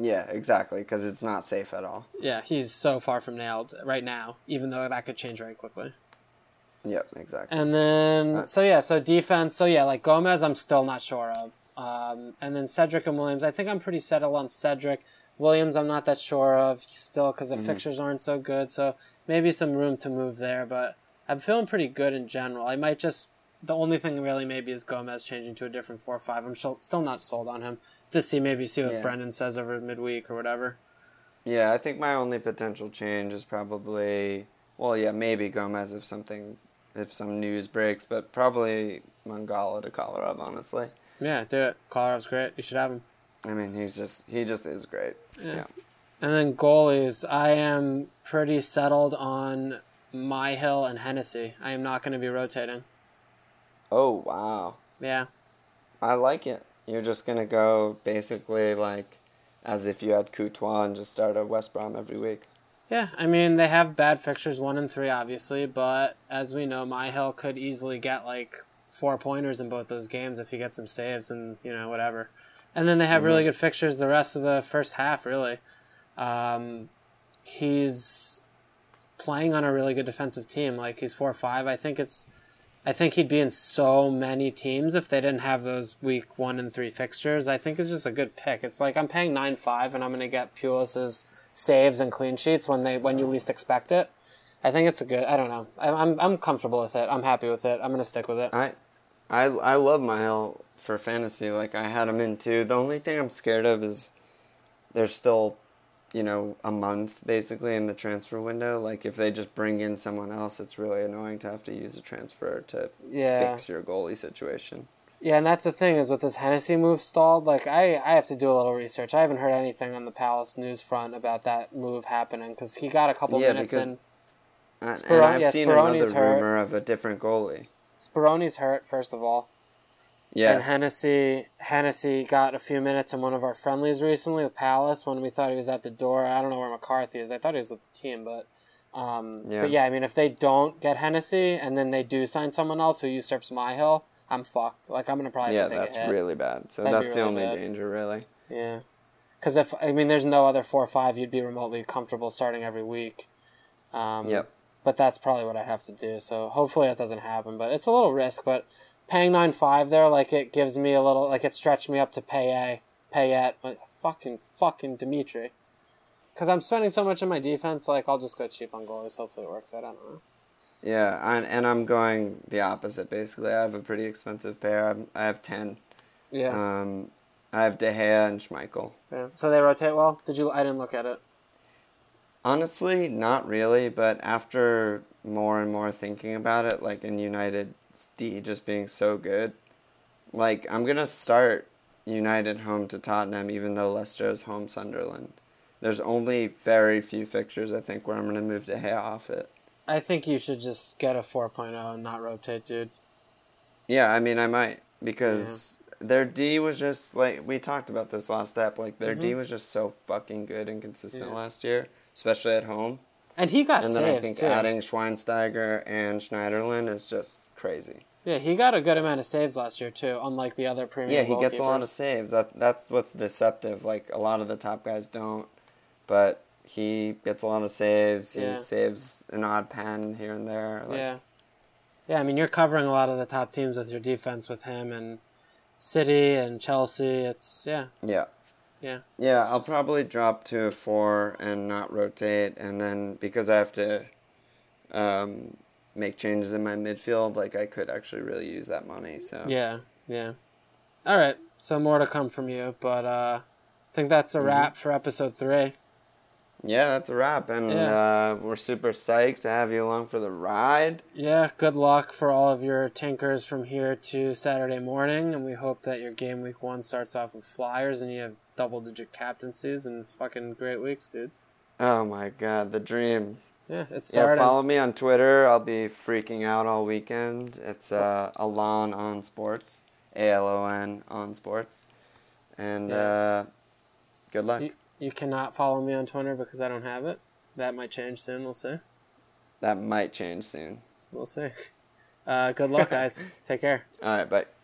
Yeah, exactly, because it's not safe at all. Yeah, he's so far from nailed right now, even though that could change very quickly. Yep, exactly. And then, uh, so yeah, so defense, so yeah, like Gomez, I'm still not sure of. Um, and then Cedric and Williams, I think I'm pretty settled on Cedric. Williams, I'm not that sure of still because the mm-hmm. fixtures aren't so good, so maybe some room to move there, but I'm feeling pretty good in general. I might just, the only thing really maybe is Gomez changing to a different four five. I'm still not sold on him. To see maybe see what yeah. Brendan says over midweek or whatever. Yeah, I think my only potential change is probably well, yeah, maybe Gomez if something if some news breaks, but probably Mangala to Kolarov, honestly. Yeah, do it. Kolarov's great. You should have him. I mean, he's just he just is great. Yeah. yeah. And then goalies, I am pretty settled on Myhill and Hennessy. I am not going to be rotating. Oh wow. Yeah. I like it. You're just going to go basically like as if you had Courtois and just start at West Brom every week. Yeah, I mean, they have bad fixtures, one and three, obviously. But as we know, Myhill could easily get like four pointers in both those games if he gets some saves and, you know, whatever. And then they have mm-hmm. really good fixtures the rest of the first half, really. Um, he's playing on a really good defensive team. Like, he's four or five. I think it's... I think he'd be in so many teams if they didn't have those week one and three fixtures. I think it's just a good pick. It's like I'm paying nine five and I'm going to get Pulis's saves and clean sheets when they when you least expect it. I think it's a good. I don't know. I, I'm I'm comfortable with it. I'm happy with it. I'm going to stick with it. I, I I love Myhill for fantasy. Like I had him in too. The only thing I'm scared of is there's still, you know, a month basically in the transfer window. Like if they just bring in someone else, it's really annoying to have to use a transfer to yeah. fix your goalie situation. Yeah, and that's the thing is with this Hennessy move stalled, like I, I have to do a little research. I haven't heard anything on the Palace news front about that move happening because he got a couple yeah, minutes in. And, Spiro- and I've yeah, seen Spironi's another rumor hurt. Of a different goalie. Spironi's hurt, first of all. Yeah. And Hennessy, Hennessy got a few minutes in one of our friendlies recently with Palace when we thought he was at the door. I don't know where McCarthy is. I thought he was with the team, but um, yeah. But yeah, I mean, if they don't get Hennessy and then they do sign someone else who usurps Myhill, I'm fucked. Like, I'm going to probably yeah, take a hit. Yeah, that's really bad. So That'd that's really the only bad. danger, really. Yeah. Because if, I mean, there's no other four or five you'd be remotely comfortable starting every week. Um, yep. But that's probably what I'd have to do. So hopefully that doesn't happen. But it's a little risk, but. Paying nine five there, like, it gives me a little... Like, it stretched me up to Pellè, Payet, like, fucking, fucking Dimitri. Because I'm spending so much on my defense, like, I'll just go cheap on goalies. Hopefully it works. I don't know. Yeah, I, and I'm going the opposite, basically. I have a pretty expensive pair. I'm, I have ten. Yeah. Um, I have De Gea and Schmeichel. Yeah. So they rotate well? Did you... I didn't look at it. Honestly, not really. But after more and more thinking about it, like, in United... D just being so good. Like, I'm going to start United home to Tottenham, even though Leicester is home Sunderland. There's only very few fixtures, I think, where I'm going to move De Gea off it. I think you should just get a four point oh and not rotate, dude. Yeah, I mean, I might, because yeah. their D was just, like, we talked about this last step, like, their mm-hmm. D was just so fucking good and consistent yeah. last year, especially at home. And he got and saves, too. And then I think too. adding Schweinsteiger and Schneiderlin is just... crazy. Yeah, he got a good amount of saves last year too, unlike the other Premier League. Yeah, he gets a lot of saves. That that's what's deceptive. Like a lot of the top guys don't, but he gets a lot of saves. He yeah. saves an odd pen here and there. Like, yeah, yeah. I mean, you're covering a lot of the top teams with your defense with him and City and Chelsea. It's yeah. Yeah. Yeah. Yeah, I'll probably drop to a four and not rotate, and then because I have to. Um, make changes in my midfield, like I could actually really use that money. So yeah, yeah. All right, so more to come from you, but uh, I think that's a wrap mm-hmm. for episode three. Yeah, that's a wrap, and yeah. uh, we're super psyched to have you along for the ride. Yeah, good luck for all of your tinkers from here to Saturday morning, and we hope that your game week one starts off with flyers and you have double-digit captaincies and fucking great weeks, dudes. Oh my God, the dream. Yeah, it's starting. Yeah, follow me on Twitter. I'll be freaking out all weekend. It's uh, Alon on Sports, A L O N on Sports, and yeah. uh, good luck. You, you cannot follow me on Twitter because I don't have it. That might change soon. We'll see. That might change soon. We'll see. Uh, good luck, guys. Take care. All right, bye.